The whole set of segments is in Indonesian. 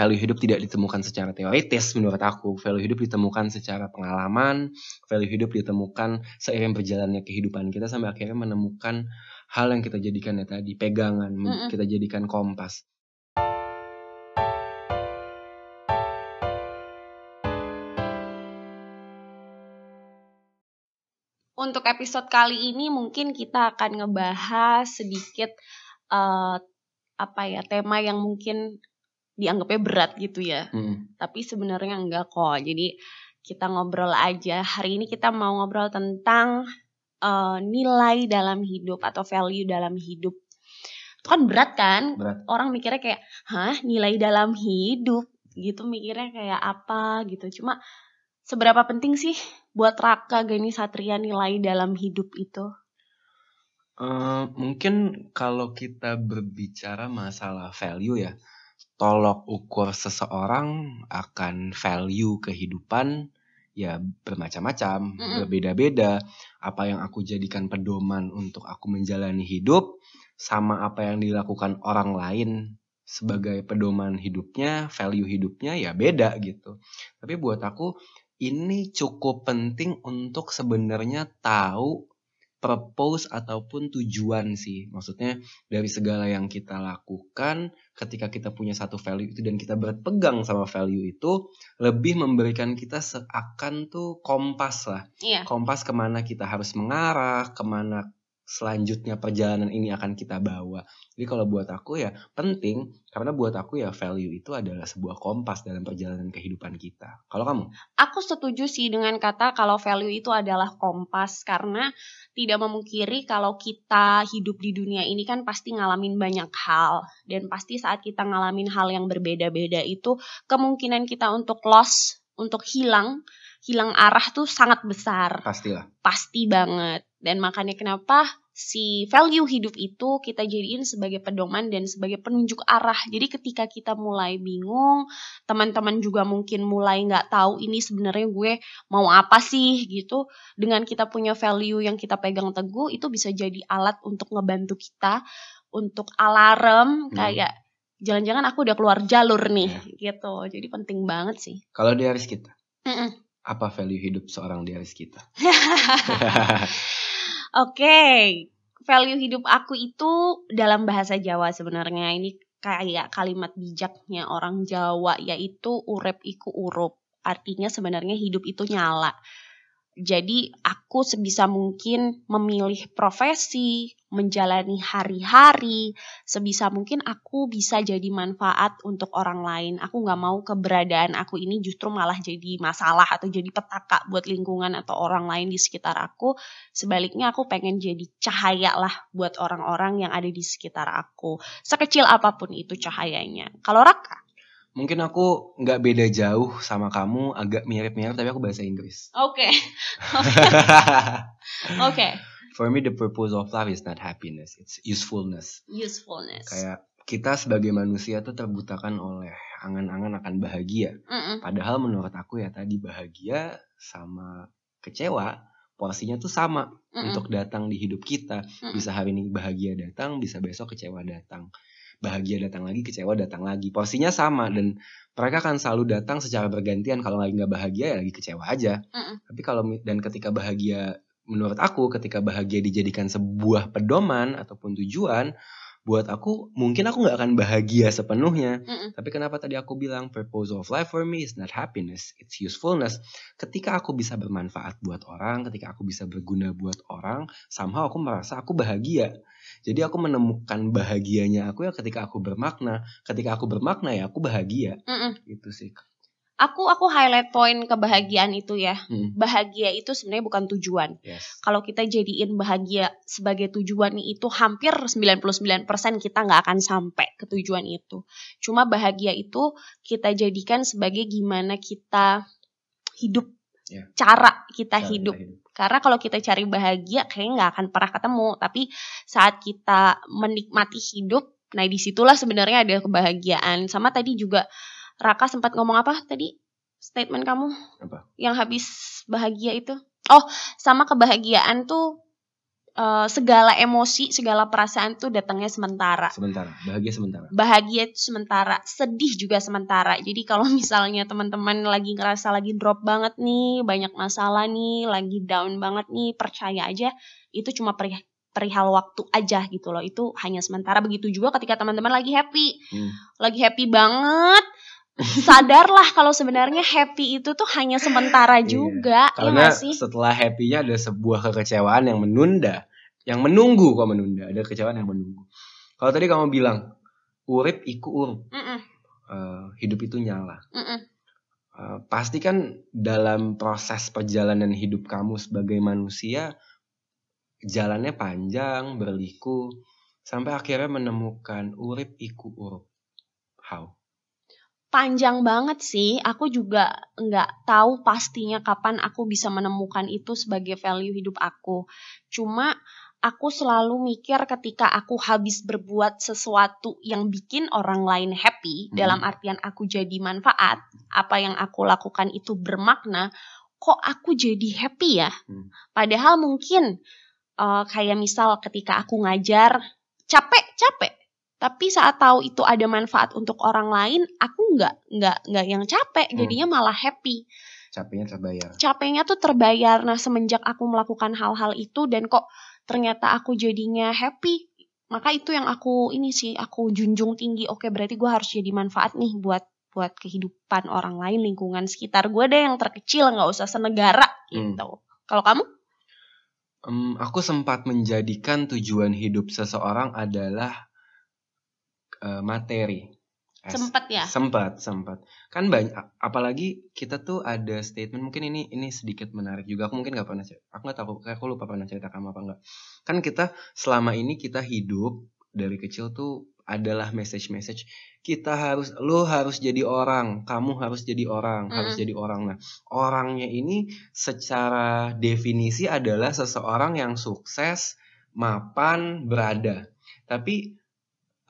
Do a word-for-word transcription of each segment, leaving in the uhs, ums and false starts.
value hidup tidak ditemukan secara teoritis menurut aku. Value hidup ditemukan secara pengalaman, value hidup ditemukan seiring berjalannya kehidupan kita sampai akhirnya menemukan hal yang kita jadikan ya tadi, pegangan, mm-hmm. kita jadikan kompas. Untuk episode kali ini mungkin kita akan ngebahas sedikit uh, apa ya, tema yang mungkin dianggapnya berat gitu ya. Hmm. Tapi sebenarnya enggak kok. Jadi kita ngobrol aja. Hari ini kita mau ngobrol tentang uh, nilai dalam hidup atau value dalam hidup. Itu kan berat kan? Berat. Orang mikirnya kayak, "Hah, nilai dalam hidup?" gitu mikirnya kayak apa gitu. Cuma seberapa penting sih buat Raka Gani Satria nilai dalam hidup itu? Uh, mungkin kalau kita berbicara masalah value ya, tolok ukur seseorang akan value kehidupan ya bermacam-macam, mm-hmm. berbeda-beda. Apa yang aku jadikan pedoman untuk aku menjalani hidup, sama apa yang dilakukan orang lain sebagai pedoman hidupnya, value hidupnya ya beda gitu. Tapi buat aku, ini cukup penting untuk sebenarnya tahu purpose ataupun tujuan sih. Maksudnya dari segala yang kita lakukan, ketika kita punya satu value itu dan kita berpegang sama value itu, lebih memberikan kita seakan tuh kompas lah. Iya. Kompas kemana kita harus mengarah, kemana selanjutnya perjalanan ini akan kita bawa. Jadi kalau buat aku ya penting, karena buat aku ya value itu adalah sebuah kompas dalam perjalanan kehidupan kita. Kalau kamu? Aku setuju sih dengan kata kalau value itu adalah kompas, karena tidak memungkiri kalau kita hidup di dunia ini kan pasti ngalamin banyak hal, dan pasti saat kita ngalamin hal yang berbeda-beda itu kemungkinan kita untuk loss, untuk hilang, hilang arah tuh sangat besar. Pastilah. Pasti banget. Dan makanya kenapa si value hidup itu kita jadiin sebagai pedoman dan sebagai penunjuk arah. Jadi ketika kita mulai bingung, teman-teman juga mungkin mulai nggak tahu ini sebenarnya gue mau apa sih gitu. Dengan kita punya value yang kita pegang teguh, itu bisa jadi alat untuk ngebantu kita, untuk alarm hmm. kayak jangan-jangan aku udah keluar jalur nih yeah. gitu. Jadi penting banget sih. Kalau di Aris kita, Mm-mm. apa value hidup seorang di Aris kita? Oke, okay. Value hidup aku itu dalam bahasa Jawa sebenarnya ini kayak kalimat bijaknya orang Jawa, yaitu urep iku urup. Artinya sebenarnya hidup itu nyala. Jadi aku sebisa mungkin memilih profesi, menjalani hari-hari, sebisa mungkin aku bisa jadi manfaat untuk orang lain. Aku gak mau keberadaan aku ini justru malah jadi masalah atau jadi petaka buat lingkungan atau orang lain di sekitar aku. Sebaliknya aku pengen jadi cahaya lah buat orang-orang yang ada di sekitar aku. Sekecil apapun itu cahayanya. Kalau Raka? Mungkin aku gak beda jauh sama kamu, agak mirip-mirip tapi aku bahasa Inggris. Oke. Okay. Oke. Okay. Okay. For me the purpose of life is not happiness, it's usefulness. Usefulness. Kayak kita sebagai manusia tuh terbutakan oleh angan-angan akan bahagia. Mm-mm. Padahal menurut aku ya tadi bahagia sama kecewa porsinya tuh sama Mm-mm. untuk datang di hidup kita. Mm-mm. Bisa hari ini bahagia datang, bisa besok kecewa datang. Bahagia datang lagi, kecewa datang lagi. Porsinya sama dan mereka kan selalu datang secara bergantian. Kalau lagi gak bahagia ya lagi kecewa aja. Uh-uh. Tapi kalau dan ketika bahagia, menurut aku ketika bahagia dijadikan sebuah pedoman ataupun tujuan, buat aku mungkin aku gak akan bahagia sepenuhnya. Uh-uh. Tapi kenapa tadi aku bilang purpose of life for me is not happiness, it's usefulness. Ketika aku bisa bermanfaat buat orang, ketika aku bisa berguna buat orang, somehow aku merasa aku bahagia. Jadi aku menemukan bahagianya aku ya ketika aku bermakna. Ketika aku bermakna ya aku bahagia. Mm-mm. Gitu sih. Aku aku highlight point kebahagiaan itu ya. Mm. Bahagia itu sebenarnya bukan tujuan. Yes. Kalau kita jadiin bahagia sebagai tujuan itu hampir sembilan puluh sembilan persen kita gak akan sampai ke tujuan itu. Cuma bahagia itu kita jadikan sebagai gimana kita hidup. Yeah. Cara kita Cara hidup. hidup. Karena kalau kita cari bahagia kayaknya gak akan pernah ketemu. Tapi saat kita menikmati hidup, nah disitulah sebenarnya ada kebahagiaan. Sama tadi juga Raka sempat ngomong apa tadi? Statement kamu? Apa? Yang habis bahagia itu? Oh, sama kebahagiaan tuh uh, segala emosi, segala perasaan itu datangnya sementara. Sementara, bahagia sementara. Bahagia itu sementara, sedih juga sementara. Jadi kalau misalnya teman-teman lagi ngerasa lagi drop banget nih, banyak masalah nih, lagi down banget nih, percaya aja itu cuma perih- perihal waktu aja gitu loh. Itu hanya sementara. Begitu juga ketika teman-teman lagi happy. Hmm. Lagi happy banget. Sadarlah kalau sebenarnya happy itu tuh hanya sementara juga, iya. Karena ya sih? Setelah happy-nya ada sebuah kekecewaan yang menunda, yang menunggu kok menunda, ada kekecewaan yang menunggu. Kalau tadi kamu bilang urip iku urip, uh, hidup itu nyala. Uh, pasti kan dalam proses perjalanan hidup kamu sebagai manusia jalannya panjang berliku sampai akhirnya menemukan urip iku urip. How? Panjang banget sih, aku juga nggak tahu pastinya kapan aku bisa menemukan itu sebagai value hidup aku. Cuma aku selalu mikir ketika aku habis berbuat sesuatu yang bikin orang lain happy, hmm. dalam artian aku jadi manfaat, apa yang aku lakukan itu bermakna, kok aku jadi happy ya? Hmm. Padahal mungkin uh, kayak misal ketika aku ngajar, capek-capek. Tapi saat tahu itu ada manfaat untuk orang lain, aku nggak nggak nggak yang capek, jadinya hmm. malah happy. Capeknya terbayar. Capeknya tuh terbayar. Nah semenjak aku melakukan hal-hal itu dan kok ternyata aku jadinya happy, maka itu yang aku ini sih aku junjung tinggi. Oke berarti gue harus jadi manfaat nih buat buat kehidupan orang lain, lingkungan sekitar gue deh yang terkecil, nggak usah senegara gitu. Hmm. Kalau kamu? Um, aku sempat menjadikan tujuan hidup seseorang adalah materi. Sempat ya? Sempat, sempat. Kan banyak, apalagi kita tuh ada statement, mungkin ini ini sedikit menarik juga. Aku mungkin gak pernah, aku gak tahu, aku lupa pernah cerita kamu apa enggak. Kan kita selama ini kita hidup dari kecil tuh adalah message-message. Kita harus, lu harus jadi orang, kamu harus jadi orang, mm. harus jadi orang. Nah, orangnya ini secara definisi adalah seseorang yang sukses, mapan, berada. Tapi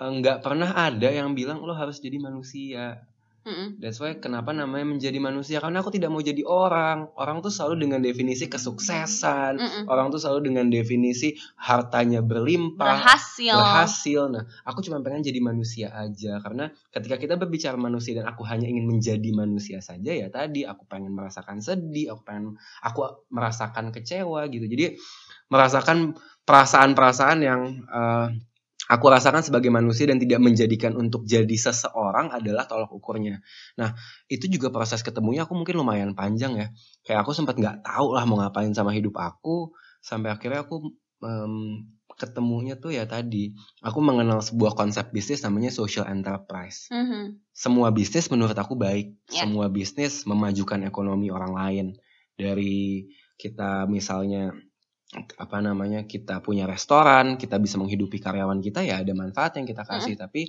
nggak pernah ada yang bilang lo harus jadi manusia. Mm-hmm. That's why kenapa namanya menjadi manusia, karena aku tidak mau jadi orang. Orang tuh selalu dengan definisi kesuksesan, mm-hmm. orang tuh selalu dengan definisi hartanya berlimpah, berhasil. berhasil. Nah, aku cuma pengen jadi manusia aja, karena ketika kita berbicara manusia dan aku hanya ingin menjadi manusia saja ya tadi aku pengen merasakan sedih, aku pengen aku merasakan kecewa gitu. Jadi merasakan perasaan-perasaan yang uh, aku rasakan sebagai manusia dan tidak menjadikan untuk jadi seseorang adalah tolak ukurnya. Nah, itu juga proses ketemunya aku mungkin lumayan panjang ya. Kayak aku sempat nggak tahu lah mau ngapain sama hidup aku. Sampai akhirnya aku um, ketemunya tuh ya tadi. Aku mengenal sebuah konsep bisnis namanya social enterprise. Mm-hmm. Semua bisnis menurut aku baik. Yeah. Semua bisnis memajukan ekonomi orang lain. Dari kita misalnya apa namanya kita punya restoran, kita bisa menghidupi karyawan kita ya ada manfaat yang kita kasih. Mm-hmm. Tapi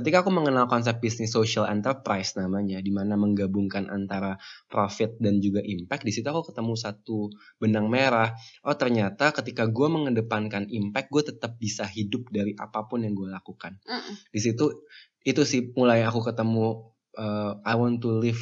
ketika aku mengenal konsep bisnis social enterprise namanya, di mana menggabungkan antara profit dan juga impact, di situ aku ketemu satu benang merah. Oh ternyata ketika gue mengedepankan impact, gue tetap bisa hidup dari apapun yang gue lakukan. Mm-hmm. Di situ itu sih mulai aku ketemu uh, I want to live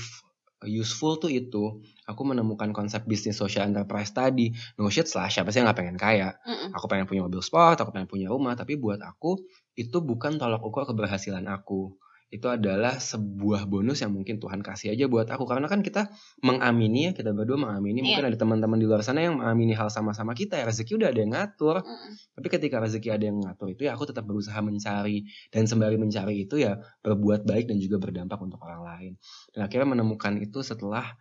useful tuh itu. Aku menemukan konsep bisnis social enterprise tadi. No shit lah, siapa sih yang gak pengen kaya? Mm-mm. Aku pengen punya mobil sport, aku pengen punya rumah. Tapi buat aku, itu bukan tolak ukur keberhasilan aku. Itu adalah sebuah bonus yang mungkin Tuhan kasih aja buat aku. Karena kan kita mengamini ya, kita berdua mengamini. Mungkin yeah. ada teman-teman di luar sana yang mengamini hal sama-sama kita. Ya, rezeki udah ada yang ngatur. Mm-mm. Tapi ketika rezeki ada yang ngatur itu ya aku tetap berusaha mencari. Dan sembari mencari itu ya berbuat baik dan juga berdampak untuk orang lain. Dan akhirnya menemukan itu setelah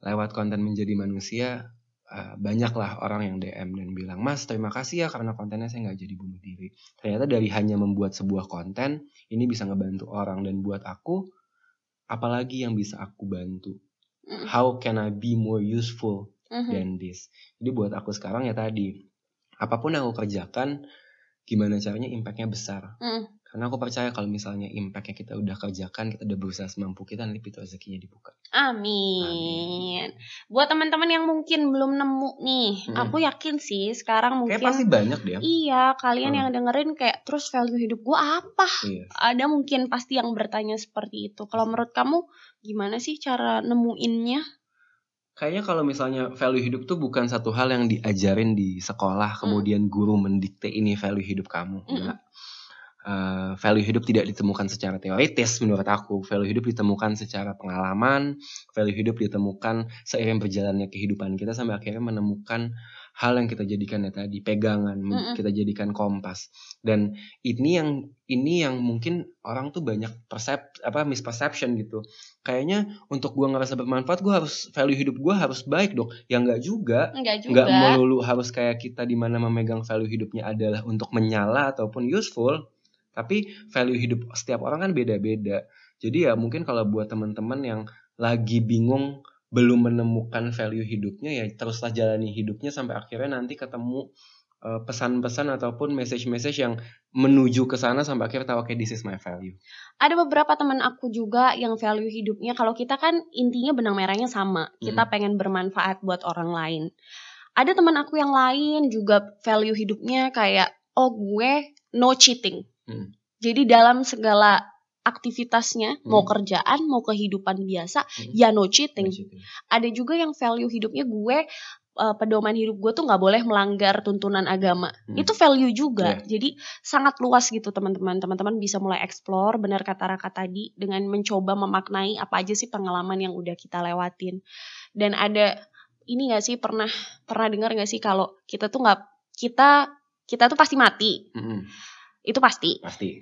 lewat konten menjadi manusia, uh, banyaklah orang yang D M dan bilang, Mas terima kasih ya karena kontennya saya gak jadi bunuh diri. Ternyata dari hanya membuat sebuah konten, ini bisa ngebantu orang. Dan buat aku, apalagi yang bisa aku bantu? Mm-hmm. How can I be more useful mm-hmm. than this? Jadi buat aku sekarang ya tadi, apapun yang aku kerjakan, gimana caranya impactnya besar. Mm-hmm. Karena aku percaya kalau misalnya impact yang kita udah kerjakan, kita udah berusaha semampu kita, nanti pintu rezekinya dibuka. Amin. Amin. Buat teman-teman yang mungkin belum nemu nih, hmm. aku yakin sih sekarang mungkin. Kayak pasti banyak deh. Iya, kalian hmm. yang dengerin kayak terus value hidup gue apa? Yes. Ada mungkin pasti yang bertanya seperti itu. Kalau menurut kamu gimana sih cara nemuinnya? Kayaknya kalau misalnya value hidup tuh bukan satu hal yang diajarin di sekolah, kemudian guru mendikte ini value hidup kamu. Enggak. Uh, value hidup tidak ditemukan secara teoritis menurut aku. Value hidup ditemukan secara pengalaman. Value hidup ditemukan seiring berjalannya kehidupan kita sampai akhirnya menemukan hal yang kita jadikan ya tadi pegangan, mm-hmm. kita jadikan kompas. Dan ini yang ini yang mungkin orang tuh banyak persep apa misperception gitu. Kayaknya untuk gue ngerasa bermanfaat gue harus value hidup gue harus baik dong. Ya nggak juga, nggak juga. Nggak melulu harus kayak kita di mana memegang value hidupnya adalah untuk menyala ataupun useful. Tapi value hidup setiap orang kan beda-beda. Jadi ya mungkin kalau buat teman-teman yang lagi bingung, belum menemukan value hidupnya, ya teruslah jalani hidupnya sampai akhirnya nanti ketemu uh, pesan-pesan ataupun message-message yang menuju ke sana sampai akhirnya tahu, oke, okay, this is my value. Ada beberapa teman aku juga yang value hidupnya, kalau kita kan intinya benang merahnya sama, kita hmm. pengen bermanfaat buat orang lain. Ada teman aku yang lain juga value hidupnya kayak, oh gue no cheating. Hmm. Jadi dalam segala aktivitasnya, hmm. mau kerjaan, mau kehidupan biasa, hmm. ya no cheating. no cheating. Ada juga yang value hidupnya gue, uh, pedoman hidup gue tuh gak boleh melanggar tuntunan agama. Hmm. Itu value juga. Yeah. Jadi sangat luas gitu teman-teman. Teman-teman bisa mulai explore, benar kata Raka tadi, dengan mencoba memaknai apa aja sih pengalaman yang udah kita lewatin. Dan ada, ini gak sih pernah pernah dengar gak sih kalau kita tuh gak, kita, kita tuh pasti mati. Hmm. Itu pasti. Pasti.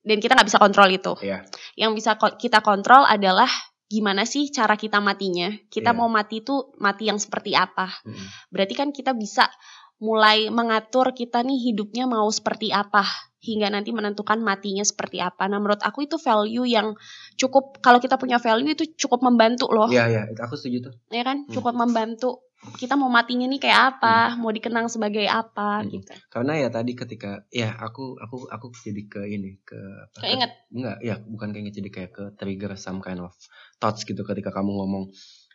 Dan kita nggak bisa kontrol itu. Yeah. Yang bisa kita kontrol adalah gimana sih cara kita matinya. Kita yeah. mau mati itu mati yang seperti apa. Mm. Berarti kan kita bisa mulai mengatur kita nih hidupnya mau seperti apa hingga nanti menentukan matinya seperti apa. Nah, menurut aku itu value yang cukup, kalau kita punya value itu cukup membantu loh. Iya, yeah, iya, yeah. Aku setuju tuh. Iya kan? Mm. Cukup membantu kita mau matinya nih kayak apa, hmm. mau dikenang sebagai apa hmm. gitu. Karena ya tadi ketika ya aku aku aku jadi ke ini ke keinget ke, enggak ya bukan keinget jadi kayak ke trigger some kind of thoughts gitu ketika kamu ngomong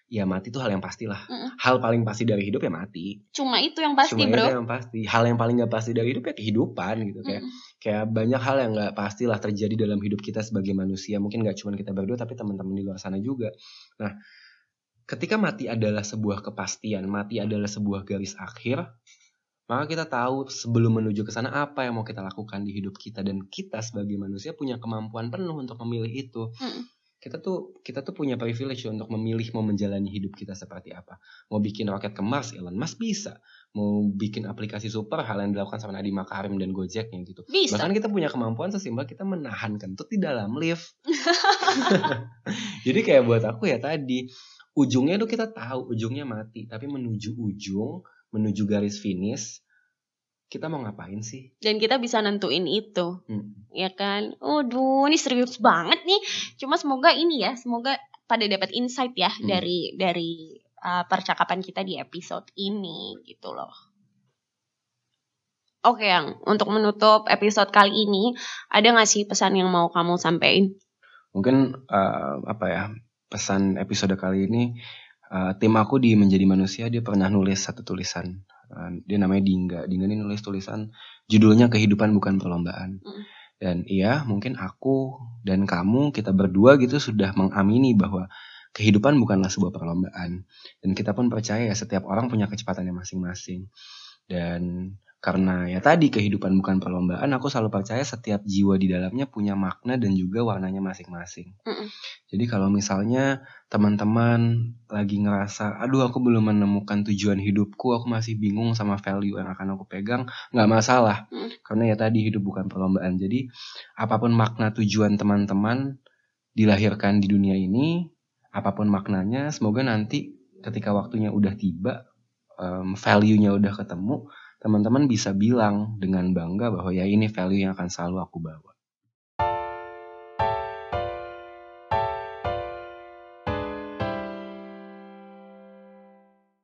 ya mati itu hal yang pastilah. Mm-mm. Hal paling pasti dari hidup ya mati. Cuma itu yang pasti, Cuma bro. Cuma itu yang pasti. Hal yang paling gak pasti dari hidup ya kehidupan gitu. Mm-mm. Kayak kayak banyak hal yang gak pastilah terjadi dalam hidup kita sebagai manusia. Mungkin gak cuma kita berdua tapi teman-teman di luar sana juga. Nah, ketika mati adalah sebuah kepastian, mati adalah sebuah garis akhir, maka kita tahu sebelum menuju ke sana apa yang mau kita lakukan di hidup kita. Dan kita sebagai manusia punya kemampuan penuh untuk memilih itu. Hmm. Kita tuh kita tuh punya privilege untuk memilih mau menjalani hidup kita seperti apa. Mau bikin roket ke Mars, Elon Musk bisa. Mau bikin aplikasi super, hal yang dilakukan sama Nadiem Makarim dan Gojeknya gitu. Bisa. Bahkan kita punya kemampuan sesimpel kita menahan kentut di dalam lift. Jadi kayak buat aku ya tadi, ujungnya tuh kita tahu, ujungnya mati. Tapi menuju ujung, menuju garis finish, kita mau ngapain sih? Dan kita bisa nentuin itu. Hmm. Ya kan? Aduh, ini serius banget nih. Cuma semoga ini ya, semoga pada dapat insight ya hmm. dari dari uh, percakapan kita di episode ini gitu loh. Oke, yang untuk menutup episode kali ini, ada gak sih pesan yang mau kamu sampaikan? Mungkin, uh, apa ya... pesan episode kali ini, uh, tim aku di Menjadi Manusia, dia pernah nulis satu tulisan, uh, dia namanya Dingga. Dingga ini nulis tulisan, judulnya Kehidupan Bukan Perlombaan. Mm. Dan iya, mungkin aku dan kamu, kita berdua gitu sudah mengamini bahwa kehidupan bukanlah sebuah perlombaan. Dan kita pun percaya ya, setiap orang punya kecepatannya masing-masing. Dan karena ya tadi kehidupan bukan perlombaan, aku selalu percaya setiap jiwa di dalamnya punya makna dan juga warnanya masing-masing. Mm-mm. Jadi kalau misalnya teman-teman lagi ngerasa, aduh aku belum menemukan tujuan hidupku, aku masih bingung sama value yang akan aku pegang, gak masalah. Mm. Karena ya tadi hidup bukan perlombaan. Jadi apapun makna tujuan teman-teman dilahirkan di dunia ini, apapun maknanya, semoga nanti ketika waktunya udah tiba, um, value-nya udah ketemu, teman-teman bisa bilang dengan bangga bahwa ya ini value yang akan selalu aku bawa.